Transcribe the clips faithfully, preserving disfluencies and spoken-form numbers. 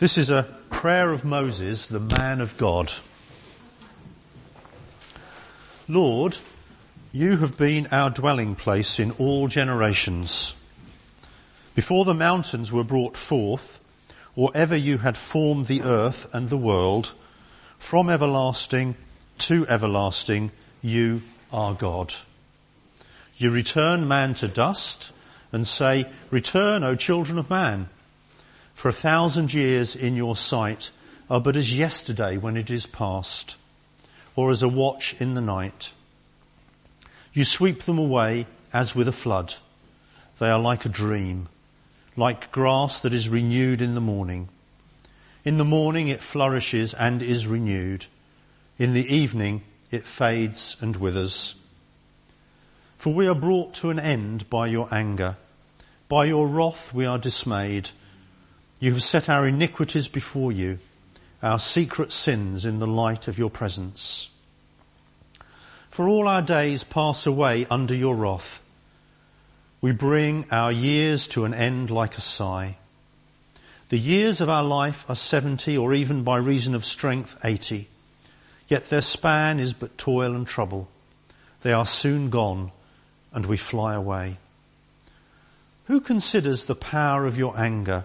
This is a prayer of Moses, the man of God. Lord, you have been our dwelling place in all generations. Before the mountains were brought forth, or ever you had formed the earth and the world, from everlasting to everlasting, you are God. You return man to dust and say, "Return, O children of man, for a thousand years in your sight are but as yesterday when it is past, or as a watch in the night. You sweep them away as with a flood. They are like a dream, like grass that is renewed in the morning. In the morning it flourishes and is renewed. In the evening it fades and withers. For we are brought to an end by your anger. By your wrath we are dismayed. You have set our iniquities before you, our secret sins in the light of your presence. For all our days pass away under your wrath. We bring our years to an end like a sigh. The years of our life are seventy, or even by reason of strength eighty. Yet their span is but toil and trouble. They are soon gone, and we fly away. Who considers the power of your anger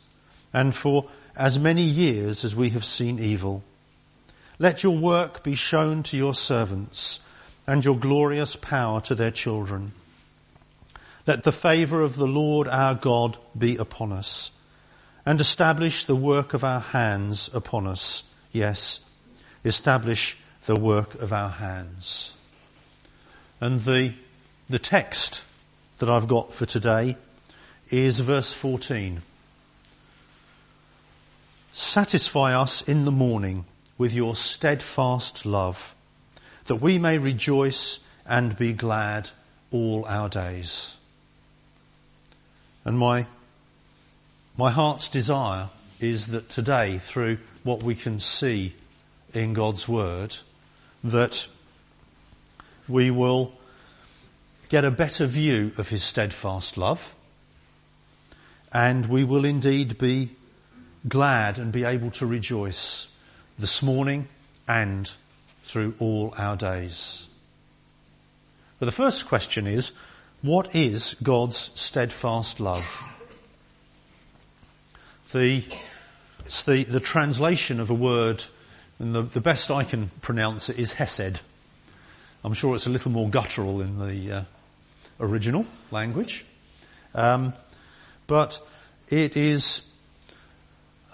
and for as many years as we have seen evil. Let your work be shown to your servants, and your glorious power to their children. Let the favour of the Lord our God be upon us, and establish the work of our hands upon us. Yes, establish the work of our hands. And the the text that I've got for today is verse fourteen. Satisfy us in the morning with your steadfast love, that we may rejoice and be glad all our days. And my my heart's desire is that today, through what we can see in God's Word, that we will get a better view of His steadfast love, and we will indeed be glad and be able to rejoice this morning and through all our days. But the first question is, what is God's steadfast love? The, it's the, the translation of a word, and the, the best I can pronounce it is Hesed. I'm sure it's a little more guttural in the uh, original language. Um, but it is,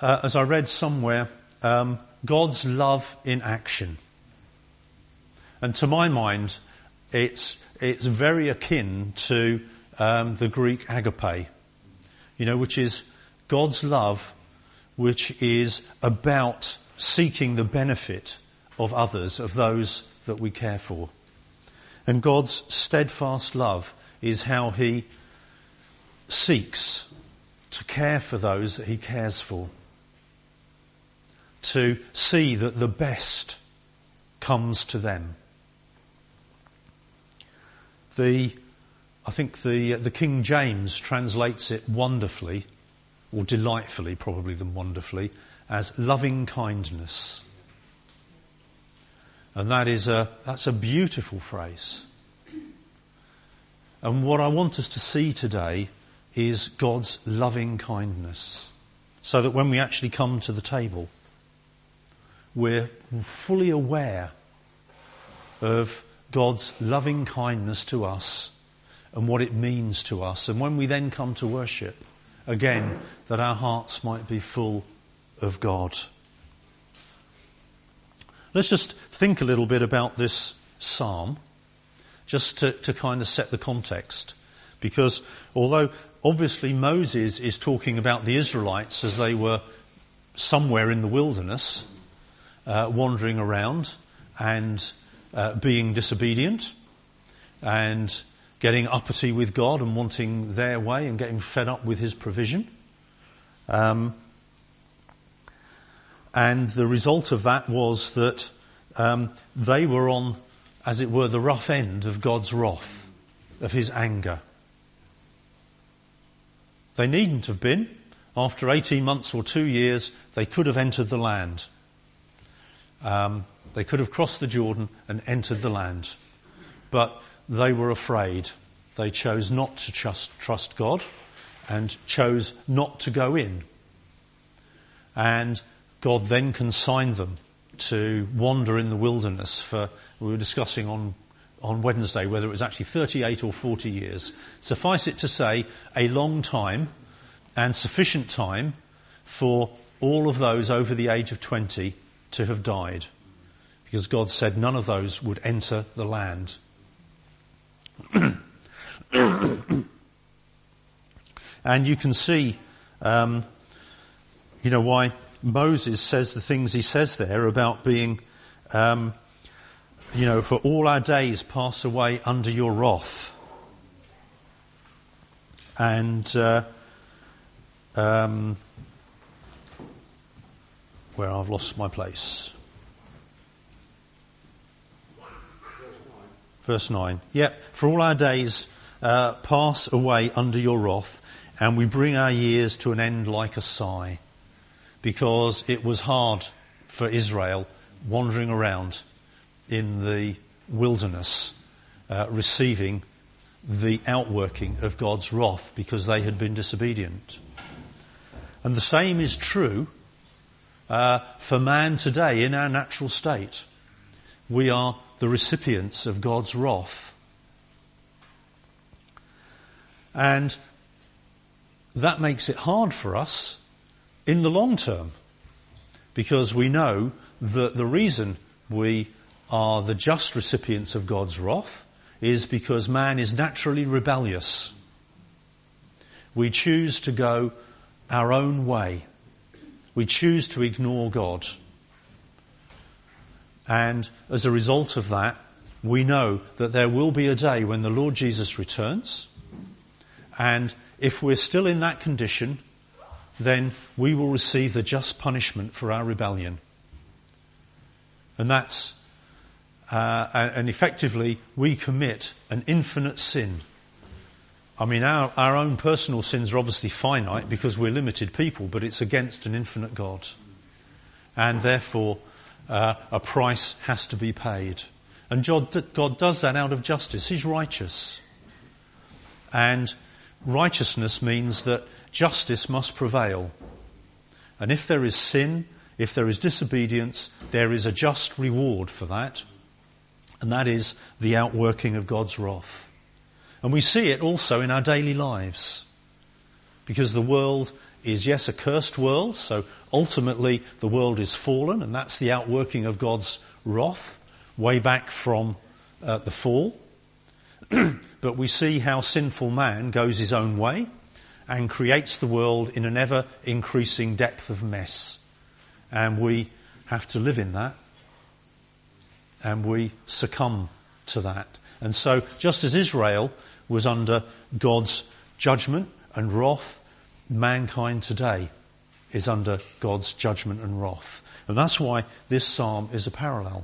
uh, as I read somewhere, um, God's love in action. And to my mind, it's it's very akin to um, the Greek agape, you know, which is God's love, which is about seeking the benefit of others, of those that we care for. And God's steadfast love is how He seeks to care for those that He cares for, to see that the best comes to them. The, I think the the King James translates it wonderfully, or delightfully, probably than wonderfully, as loving kindness. And that is a, that's a beautiful phrase. And what I want us to see today is God's loving kindness, so that when we actually come to the table, we're fully aware of God's loving kindness to us and what it means to us. And when we then come to worship, again, that our hearts might be full of God. Let's just think a little bit about this psalm, just to, to kind of set the context. Because although obviously Moses is talking about the Israelites as they were somewhere in the wilderness, uh, wandering around and uh, being disobedient and getting uppity with God and wanting their way and getting fed up with his provision. Um, and the result of that was that um, they were on, as it were, the rough end of God's wrath, of his anger. They needn't have been. After eighteen months or two years, they could have entered the land. Um, they could have crossed the Jordan and entered the land. But they were afraid. They chose not to trust, trust God and chose not to go in. And God then consigned them to wander in the wilderness for, we were discussing on on Wednesday, whether it was actually thirty-eight or forty years. Suffice it to say, a long time and sufficient time for all of those over the age of twenty to have died, because God said none of those would enter the land. And you can see, um, you know, why Moses says the things he says there about being... Um, You know, for all our days pass away under your wrath. And, uh, um, where I've lost my place. Verse nine. Yep. Yeah, for all our days uh, pass away under your wrath, and we bring our years to an end like a sigh, because it was hard for Israel wandering around in the wilderness, uh, receiving the outworking of God's wrath because they had been disobedient. And the same is true uh, for man today in our natural state. We are the recipients of God's wrath. And that makes it hard for us in the long term, because we know that the reason we are the just recipients of God's wrath is because man is naturally rebellious. We choose to go our own way. We choose to ignore God. And as a result of that, we know that there will be a day when the Lord Jesus returns. And if we're still in that condition, then we will receive the just punishment for our rebellion. And that's Uh, and effectively, we commit an infinite sin. I mean, our, our own personal sins are obviously finite because we're limited people, but it's against an infinite God. And therefore, uh, a price has to be paid. And God, God does that out of justice. He's righteous. And righteousness means that justice must prevail. And if there is sin, if there is disobedience, there is a just reward for that. And that is the outworking of God's wrath. And we see it also in our daily lives, because the world is, yes, a cursed world, so ultimately the world is fallen, and that's the outworking of God's wrath, way back from uh, the fall. But we see how sinful man goes his own way and creates the world in an ever-increasing depth of mess. And we have to live in that. And we succumb to that. And so, just as Israel was under God's judgment and wrath, mankind today is under God's judgment and wrath. And that's why this psalm is a parallel.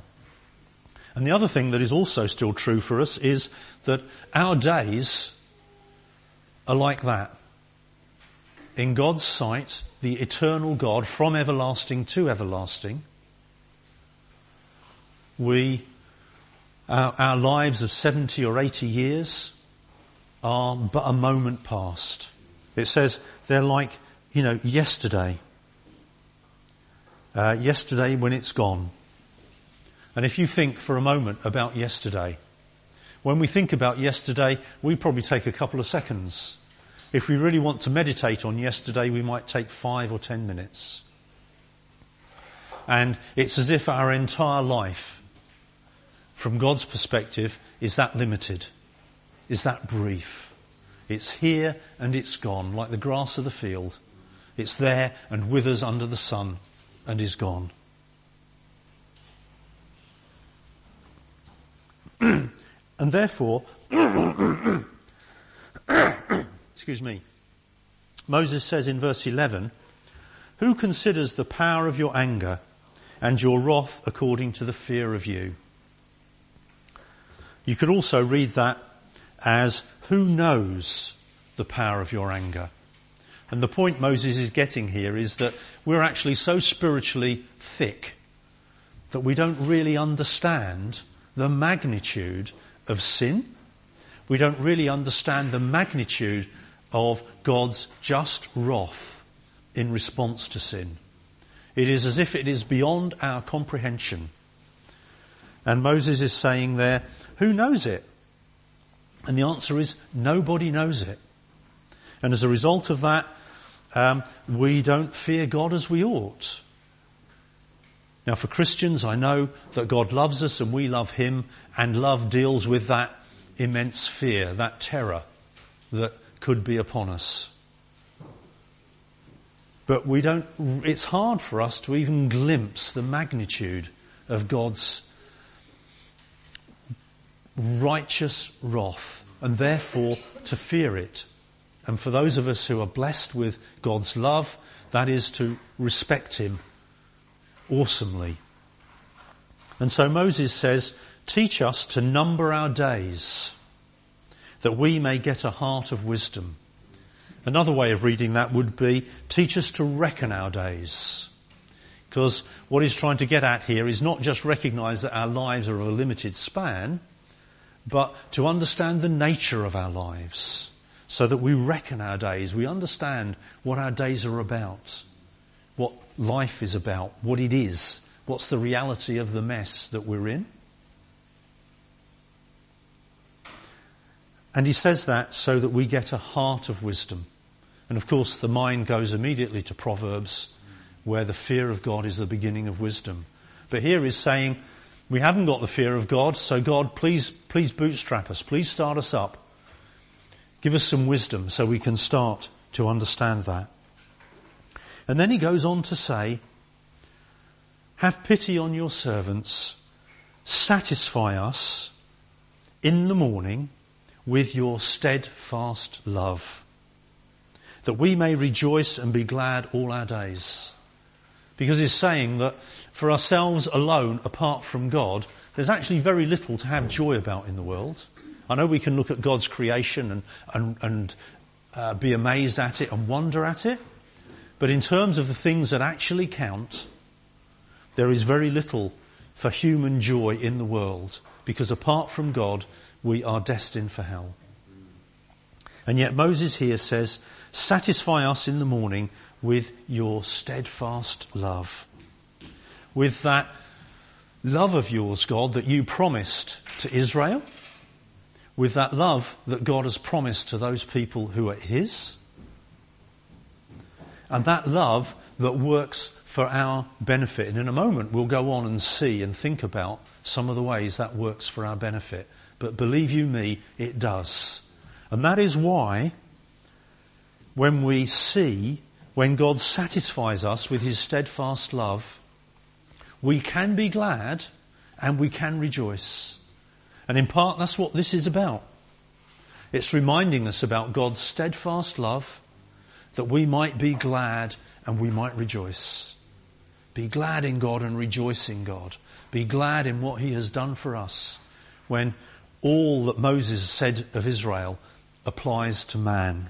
And the other thing that is also still true for us is that our days are like that. In God's sight, the eternal God, from everlasting to everlasting, We, our, our lives of seventy or eighty years are but a moment past. It says they're like, you know, yesterday. Uh, yesterday when it's gone. And if you think for a moment about yesterday, when we think about yesterday, we probably take a couple of seconds. If we really want to meditate on yesterday, we might take five or ten minutes. And it's as if our entire life, from God's perspective, is that limited, is that brief. It's here and it's gone, like the grass of the field. It's there and withers under the sun and is gone. And therefore, excuse me, Moses says in verse eleven, "Who considers the power of your anger and your wrath according to the fear of you?" You could also read that as, who knows the power of your anger? And the point Moses is getting here is that we're actually so spiritually thick that we don't really understand the magnitude of sin. We don't really understand the magnitude of God's just wrath in response to sin. It is as if it is beyond our comprehension. And Moses is saying there, who knows it? And the answer is, nobody knows it. And as a result of that, um, we don't fear God as we ought. Now for Christians, I know that God loves us and we love him, and love deals with that immense fear, that terror that could be upon us. But we don't, it's hard for us to even glimpse the magnitude of God's righteous wrath, and therefore to fear it. And for those of us who are blessed with God's love, that is to respect him awesomely. And so Moses says, teach us to number our days, that we may get a heart of wisdom. Another way of reading that would be, teach us to reckon our days. Because what he's trying to get at here is not just recognise that our lives are of a limited span, but to understand the nature of our lives, so that we reckon our days, we understand what our days are about, what life is about, what it is, what's the reality of the mess that we're in. And he says that so that we get a heart of wisdom. And of course the mind goes immediately to Proverbs, where the fear of God is the beginning of wisdom. But here is saying, we haven't got the fear of God, so God, please, please bootstrap us. Please start us up. Give us some wisdom so we can start to understand that. And then he goes on to say, have pity on your servants, satisfy us in the morning with your steadfast love, that we may rejoice and be glad all our days. Because he's saying that for ourselves alone, apart from God, there's actually very little to have joy about in the world. I know we can look at God's creation and and, and uh, be amazed at it and wonder at it, but in terms of the things that actually count, there is very little for human joy in the world, because apart from God, we are destined for hell. And yet Moses here says, satisfy us in the morning with your steadfast love. With that love of yours, God, that you promised to Israel. With that love that God has promised to those people who are his. And that love that works for our benefit. And in a moment we'll go on and see and think about some of the ways that works for our benefit. But believe you me, it does. And that is why when we see, when God satisfies us with his steadfast love, we can be glad and we can rejoice. And in part, that's what this is about. It's reminding us about God's steadfast love, that we might be glad and we might rejoice. Be glad in God and rejoice in God. Be glad in what he has done for us, when all that Moses said of Israel applies to man.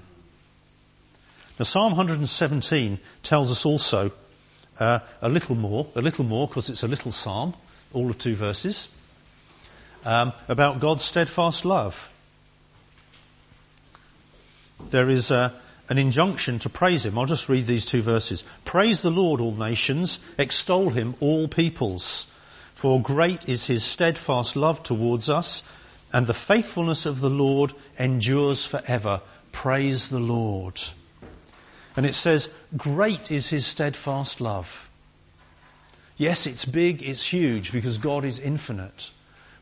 Now Psalm one seventeen tells us also uh, a little more, a little more because it's a little psalm, all of two verses, um, about God's steadfast love. There is uh, an injunction to praise him. I'll just read these two verses. Praise the Lord, all nations, extol him, all peoples. For great is his steadfast love towards us, and the faithfulness of the Lord endures forever. Praise the Lord. And it says, great is his steadfast love. Yes, it's big, it's huge, because God is infinite.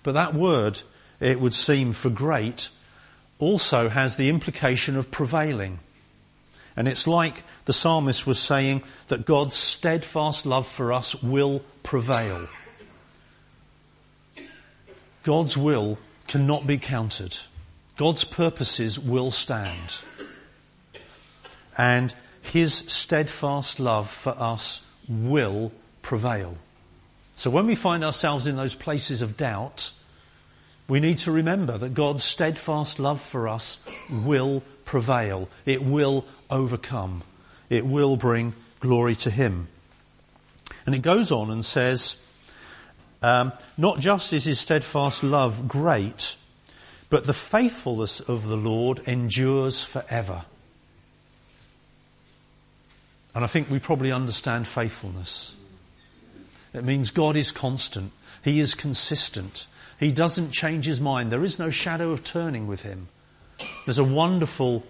But that word, it would seem, for great, also has the implication of prevailing. And it's like the psalmist was saying that God's steadfast love for us will prevail. God's will cannot be countered. God's purposes will stand. And his steadfast love for us will prevail. So when we find ourselves in those places of doubt, we need to remember that God's steadfast love for us will prevail. It will overcome. It will bring glory to him. And it goes on and says, um, not just is his steadfast love great, but the faithfulness of the Lord endures forever. And I think we probably understand faithfulness. It means God is constant. He is consistent. He doesn't change his mind. There is no shadow of turning with him. There's a wonderful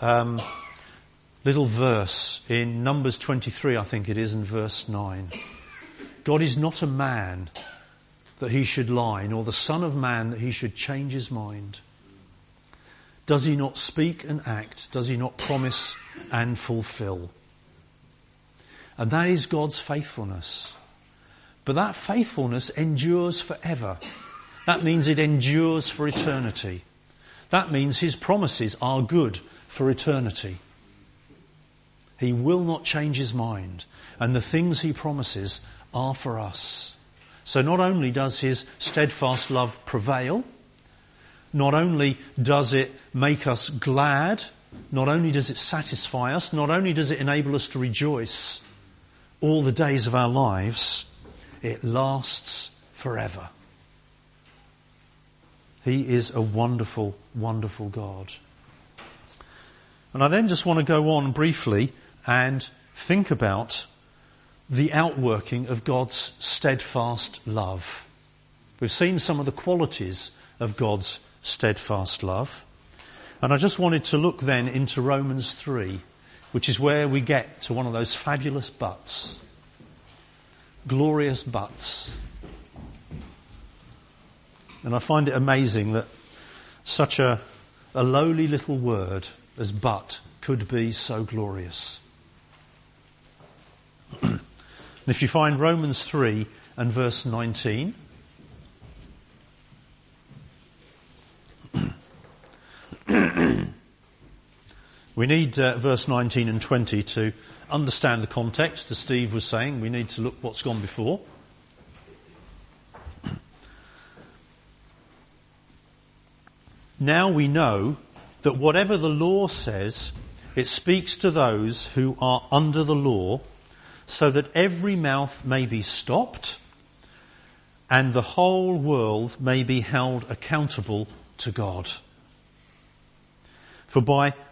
um, little verse in Numbers twenty-three, I think it is, in verse nine. God is not a man that he should lie, nor the son of man that he should change his mind. Does he not speak and act? Does he not promise and fulfill? And that is God's faithfulness. But that faithfulness endures forever. That means it endures for eternity. That means his promises are good for eternity. He will not change his mind, and the things he promises are for us. So not only does his steadfast love prevail, not only does it make us glad, not only does it satisfy us, not only does it enable us to rejoice all the days of our lives, it lasts forever. He is a wonderful, wonderful God. And I then just want to go on briefly and think about the outworking of God's steadfast love. We've seen some of the qualities of God's steadfast love. And I just wanted to look then into Romans three, which is where we get to one of those fabulous buts. Glorious buts. And I find it amazing that such a, a lowly little word as but could be so glorious. And if you find Romans three and verse nineteen. We need uh, verse nineteen and twenty to understand the context. As Steve was saying, we need to look what's gone before. Now we know that whatever the law says, it speaks to those who are under the law, so that every mouth may be stopped and the whole world may be held accountable to God. For by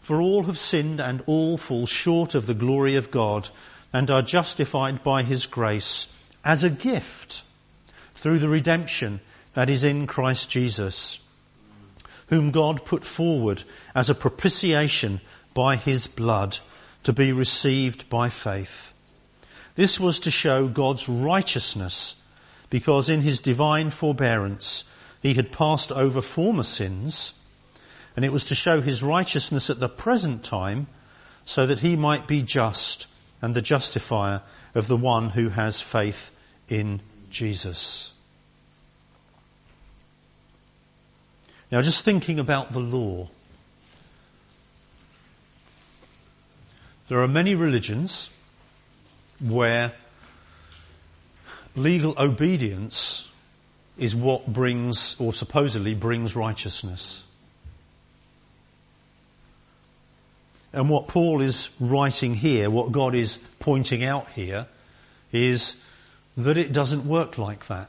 for all have sinned and all fall short of the glory of God and are justified by his grace as a gift through the redemption that is in Christ Jesus, whom God put forward as a propitiation by his blood to be received by faith. This was to show God's righteousness, because in his divine forbearance he had passed over former sins, and it was to show his righteousness at the present time, so that he might be just and the justifier of the one who has faith in Jesus. Now, just thinking about the law. There are many religions where legal obedience is what brings, or supposedly brings, righteousness. And what Paul is writing here, what God is pointing out here, is that it doesn't work like that.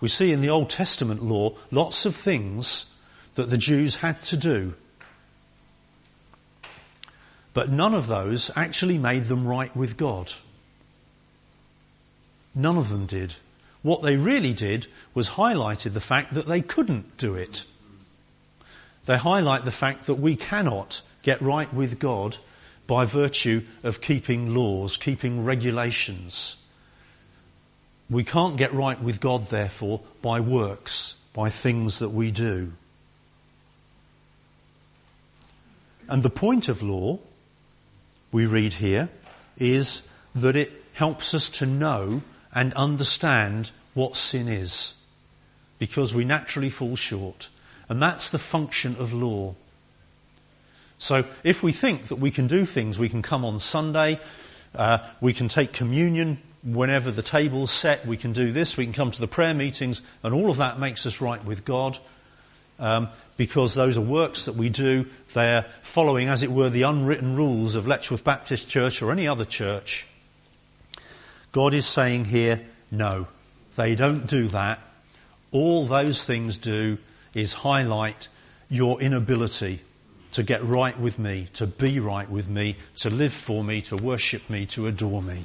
We see in the Old Testament law lots of things that the Jews had to do But none of those actually made them right with God. None of them did. What they really did was highlighted the fact that they couldn't do it. They highlight the fact that we cannot get right with God by virtue of keeping laws, keeping regulations. We can't get right with God, therefore, by works, by things that we do. And the point of law, we read here, is that it helps us to know and understand what sin is, because we naturally fall short. And that's the function of law. So if we think that we can do things, we can come on Sunday, uh, we can take communion whenever the table's set, we can do this, we can come to the prayer meetings, and all of that makes us right with God, um, because those are works that we do. They're following, as it were, the unwritten rules of Letchworth Baptist Church or any other church. God is saying here, no, they don't do that. All those things do is highlight your inability to get right with me, to be right with me, to live for me, to worship me, to adore me.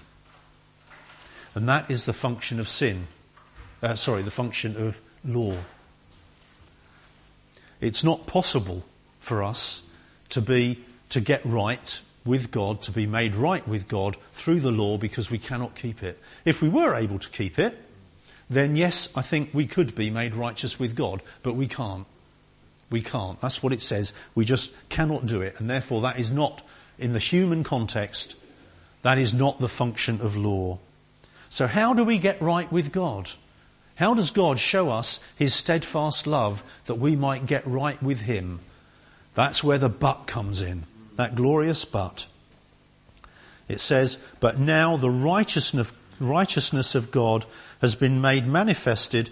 And that is the function of sin. Uh, sorry, the function of law. It's not possible for us to be, to get right with God, to be made right with God through the law, because we cannot keep it. If we were able to keep it, then yes, I think we could be made righteous with God, but we can't. We can't. That's what it says. We just cannot do it, and therefore that is not, in the human context, that is not the function of law. So how do we get right with God? How does God show us his steadfast love that we might get right with him? That's where the but comes in. That glorious but. It says, but now the righteousness, righteousness of God has been made manifested,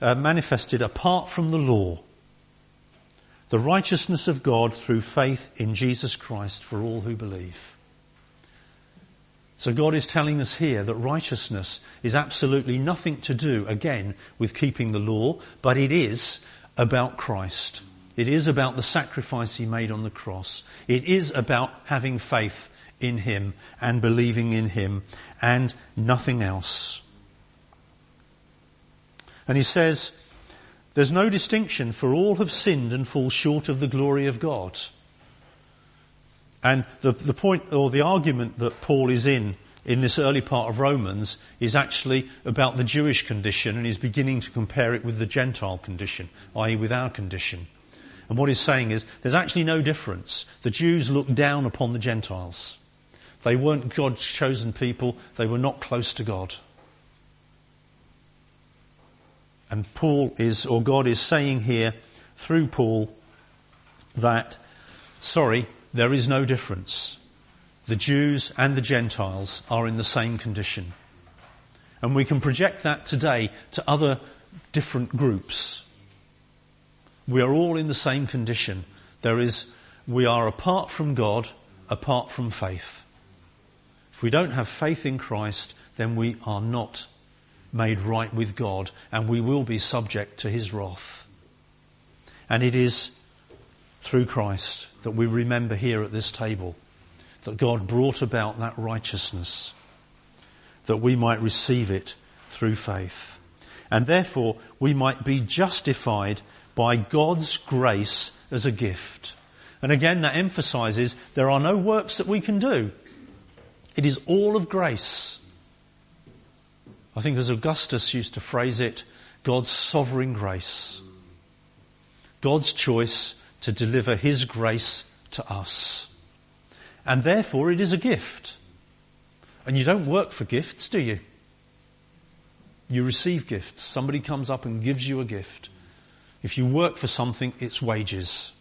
uh, manifested apart from the law. The righteousness of God through faith in Jesus Christ for all who believe. So God is telling us here that righteousness is absolutely nothing to do, again, with keeping the law, but it is about Christ. It is about the sacrifice he made on the cross. It is about having faith in him and believing in him and nothing else. And he says, there's no distinction, for all have sinned and fall short of the glory of God. And the, the point or the argument that Paul is in in this early part of Romans is actually about the Jewish condition, and he's beginning to compare it with the Gentile condition, that is with our condition. And what he's saying is, there's actually no difference. The Jews looked down upon the Gentiles. They weren't God's chosen people. They were not close to God. And Paul is, or God is saying here, through Paul, that, sorry, there is no difference. The Jews and the Gentiles are in the same condition. And we can project that today to other different groups. We are all in the same condition. There is, we are apart from God, apart from faith. If we don't have faith in Christ, then we are not made right with God, and we will be subject to his wrath. And it is through Christ that we remember here at this table that God brought about that righteousness, that we might receive it through faith. And therefore, we might be justified by God's grace as a gift. And again, that emphasizes there are no works that we can do. It is all of grace. I think as Augustus used to phrase it, God's sovereign grace. God's choice to deliver his grace to us. And therefore it is a gift. And you don't work for gifts, do you? You receive gifts. Somebody comes up and gives you a gift. If you work for something, it's wages.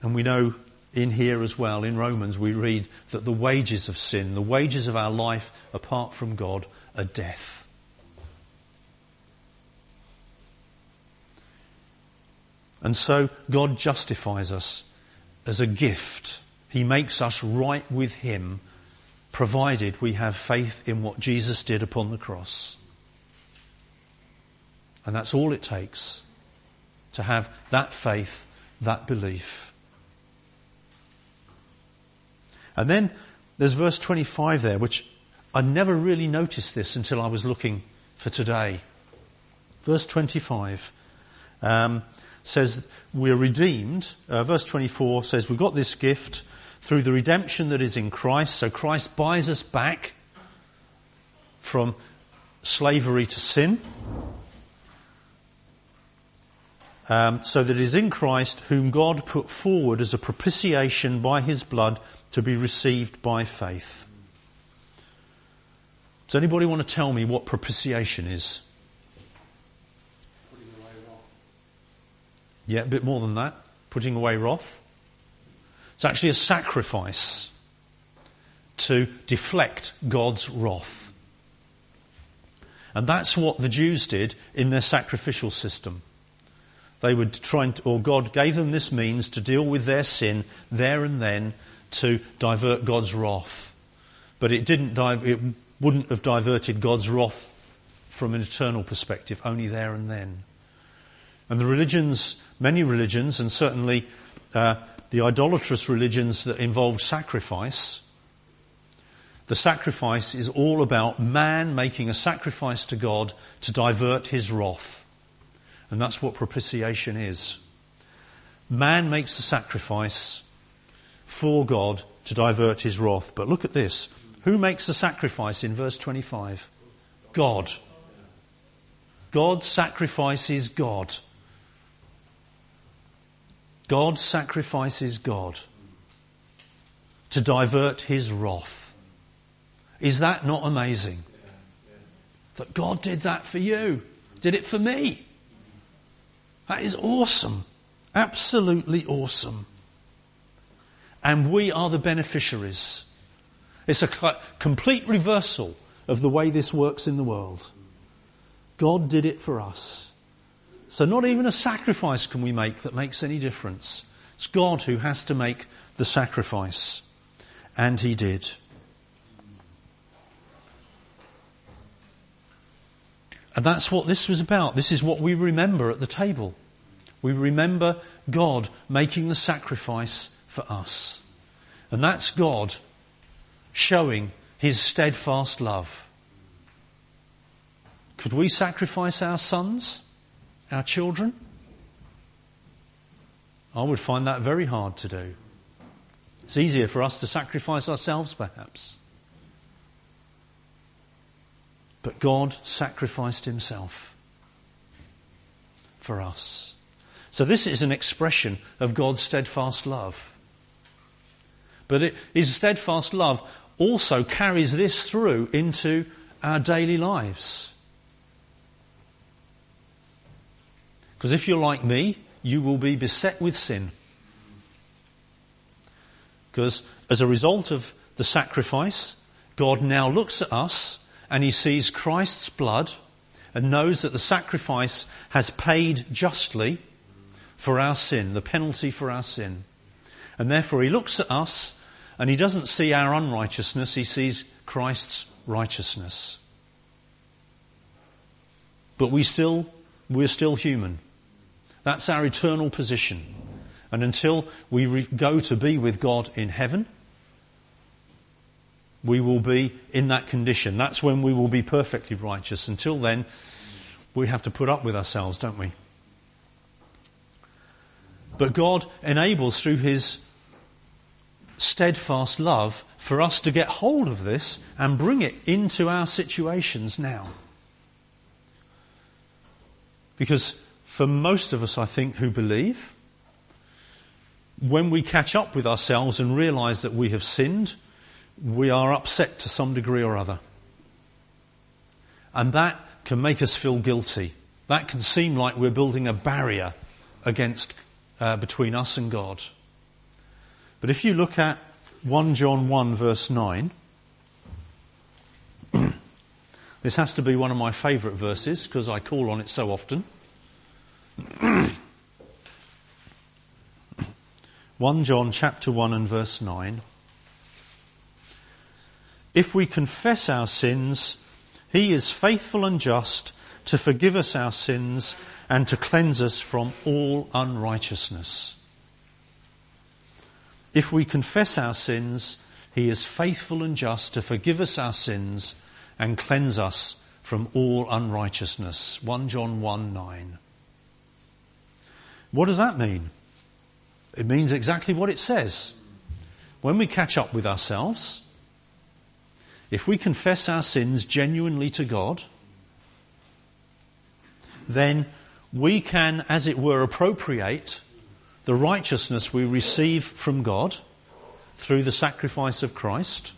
And we know in here as well, in Romans, we read that the wages of sin, the wages of our life apart from God, are death. And so God justifies us as a gift. He makes us right with him, provided we have faith in what Jesus did upon the cross. And that's all it takes, to have that faith, that belief. And then there's verse twenty-five there, which I never really noticed this until I was looking for today. Verse twenty-five um, says we're redeemed. Uh, verse twenty-four says we've got this gift through the redemption that is in Christ. So Christ buys us back from slavery to sin. Um, so that it is in Christ, whom God put forward as a propitiation by his blood to be received by faith. Does anybody want to tell me what propitiation is? Putting away wrath. Yeah, a bit more than that. Putting away wrath. It's actually a sacrifice to deflect God's wrath. And that's what the Jews did in their sacrificial system. They would try and, or God gave them this means to deal with their sin there and then to divert God's wrath. But it didn't, di- it wouldn't have diverted God's wrath from an eternal perspective, only there and then. And the religions, many religions, and certainly, uh, the idolatrous religions that involve sacrifice, the sacrifice is all about man making a sacrifice to God to divert his wrath. And that's what propitiation is. Man makes a sacrifice for God to divert his wrath. But look at this. Who makes the sacrifice in verse twenty-five? God. God sacrifices God. God sacrifices God to divert his wrath. Is that not amazing? That God did that for you. Did it for me. That is awesome. Absolutely awesome. And we are the beneficiaries. It's a cl- complete reversal of the way this works in the world. God did it for us. So not even a sacrifice can we make that makes any difference. It's God who has to make the sacrifice. And he did. And that's what this was about. This is what we remember at the table. We remember God making the sacrifice for us. And that's God showing his steadfast love. Could we sacrifice our sons, our children? I would find that very hard to do. It's easier for us to sacrifice ourselves, perhaps. But God sacrificed himself for us. So this is an expression of God's steadfast love. But it, his steadfast love also carries this through into our daily lives. Because if you're like me, you will be beset with sin. Because as a result of the sacrifice, God now looks at us and he sees Christ's blood and knows that the sacrifice has paid justly for our sin, the penalty for our sin. And therefore he looks at us and he doesn't see our unrighteousness, he sees Christ's righteousness. But we still, we're still human. That's our eternal position. And until we re- go to be with God in heaven, we will be in that condition. That's when we will be perfectly righteous. Until then, we have to put up with ourselves, don't we? But God enables through his steadfast love for us to get hold of this and bring it into our situations now. Because for most of us, I think, who believe, when we catch up with ourselves and realise that we have sinned, we are upset to some degree or other. And that can make us feel guilty. That can seem like we're building a barrier against, uh, between us and God. But if you look at First John one verse nine, this has to be one of my favourite verses because I call on it so often. First John chapter one and verse nine. If we confess our sins, he is faithful and just to forgive us our sins and to cleanse us from all unrighteousness. If we confess our sins, He is faithful and just to forgive us our sins and cleanse us from all unrighteousness. First John one nine. What does that mean? It means exactly what it says. When we catch up with ourselves, if we confess our sins genuinely to God, then we can, as it were, appropriate the righteousness we receive from God through the sacrifice of Christ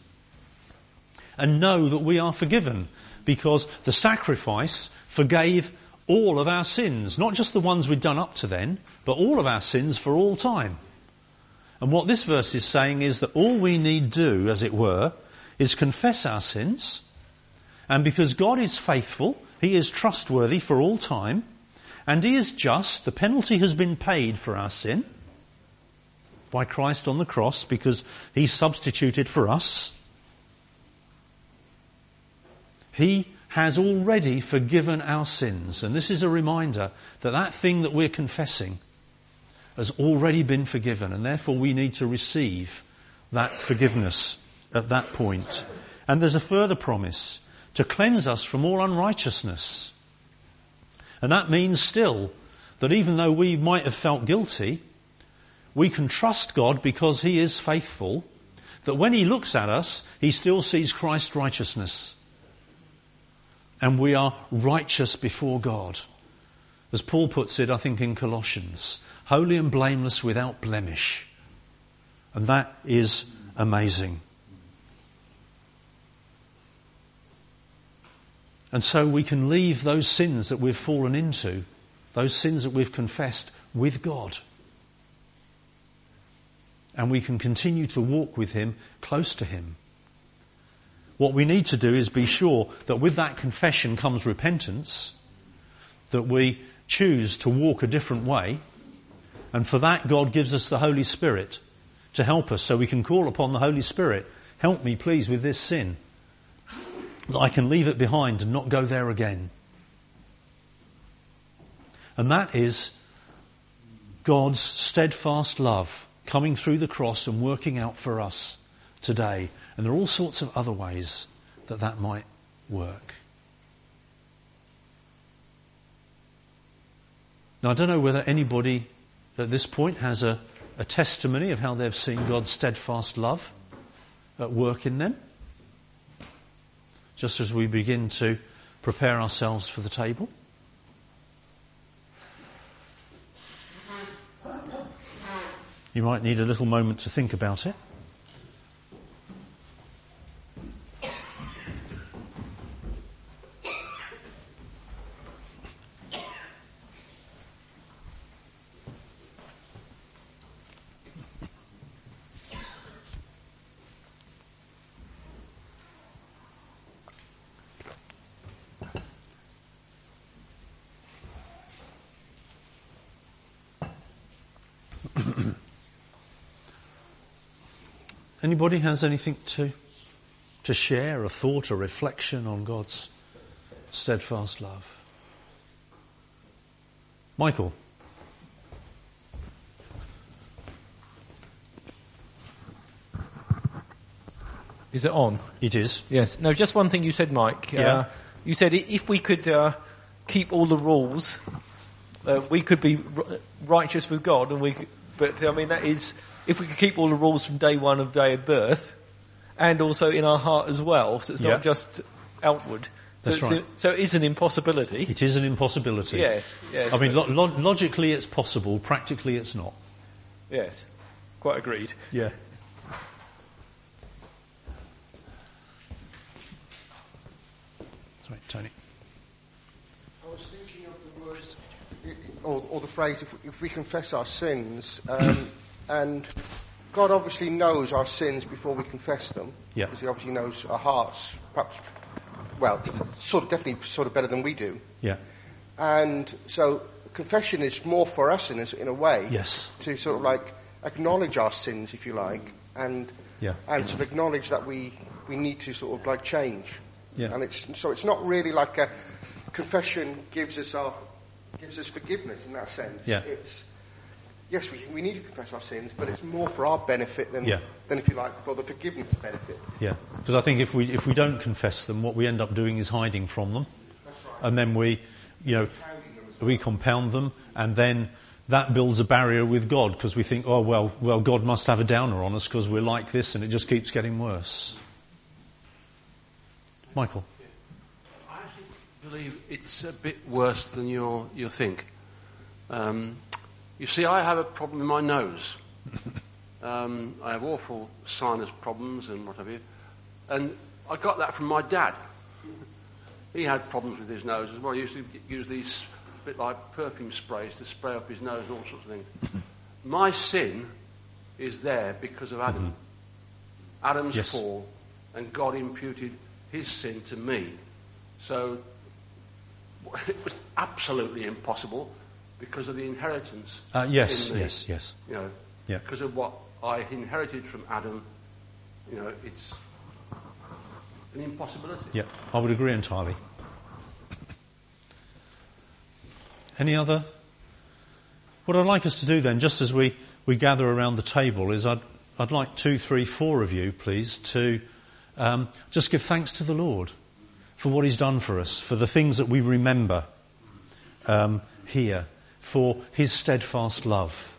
and know that we are forgiven because the sacrifice forgave all of our sins, not just the ones we'd done up to then, but all of our sins for all time. And what this verse is saying is that all we need do, as it were, is confess our sins, and because God is faithful, He is trustworthy for all time, and He is just, the penalty has been paid for our sin by Christ on the cross because He substituted for us. He has already forgiven our sins, and this is a reminder that that thing that we're confessing has already been forgiven, and therefore we need to receive that forgiveness at that point. And there's a further promise to cleanse us from all unrighteousness. And that means still that even though we might have felt guilty, we can trust God because He is faithful, that when He looks at us, He still sees Christ's righteousness. And we are righteous before God. As Paul puts it, I think in Colossians, holy and blameless without blemish. And that is amazing. And so we can leave those sins that we've fallen into, those sins that we've confessed, with God. And we can continue to walk with Him, close to Him. What we need to do is be sure that with that confession comes repentance, that we choose to walk a different way, and for that God gives us the Holy Spirit to help us, so we can call upon the Holy Spirit, help me please with this sin, that I can leave it behind and not go there again. And that is God's steadfast love coming through the cross and working out for us today. And there are all sorts of other ways that that might work. Now, I don't know whether anybody at this point has a, a testimony of how they've seen God's steadfast love at work in them, just as we begin to prepare ourselves for the table. You might need a little moment to think about it. Anybody has anything to to share, a thought, a reflection on God's steadfast love? Michael? Is it on? It is. Yes. No, just one thing you said, Mike. Yeah. Uh, you said if we could uh, keep all the rules, uh, we could be righteous with God, and we. But I mean, that is. If we could keep all the rules from day one of day of birth, and also in our heart as well, so it's not yeah. just outward. So That's it's right. a, so it is an impossibility. It is an impossibility. Yes. yes I mean, lo- lo- logically it's possible, practically it's not. Yes. Quite agreed. Yeah. Sorry, Tony. I was thinking of the words, or, or the phrase, if, if we confess our sins... Um, And God obviously knows our sins before we confess them. Yeah. Because He obviously knows our hearts, perhaps, well, sort of, definitely sort of better than we do. Yeah. And so confession is more for us in a, in a way. Yes. To sort of like acknowledge our sins, if you like, and yeah. and sort of acknowledge that we, we need to sort of like change. Yeah. And it's so it's not really like a confession gives us our gives us forgiveness in that sense. Yeah. It's yes, we, we need to confess our sins, but it's more for our benefit than, yeah. than if you like, for the forgiveness benefit. Yeah, because I think if we if we don't confess them, what we end up doing is hiding from them. That's right. And then we, you know, well. we compound them, and then that builds a barrier with God, because we think, oh, well, well, God must have a downer on us because we're like this, and it just keeps getting worse. Michael? I actually believe it's a bit worse than you you think. Um, you see, I have a problem in my nose. um, I have awful sinus problems and what have you. And I got that from my dad. He had problems with his nose as well. He used to use these bit like perfume sprays to spray up his nose and all sorts of things. My sin is there because of Adam. Mm-hmm. Adam's yes. fall, and God imputed his sin to me. So it was absolutely impossible because of the inheritance. Uh, yes, in the, yes, yes. You know, yeah. Because of what I inherited from Adam, you know, it's an impossibility. Yeah, I would agree entirely. Any other? What I'd like us to do then, just as we, we gather around the table, is I'd I'd like two, three, four of you, please, to um, just give thanks to the Lord for what He's done for us, for the things that we remember um, here, for His steadfast love,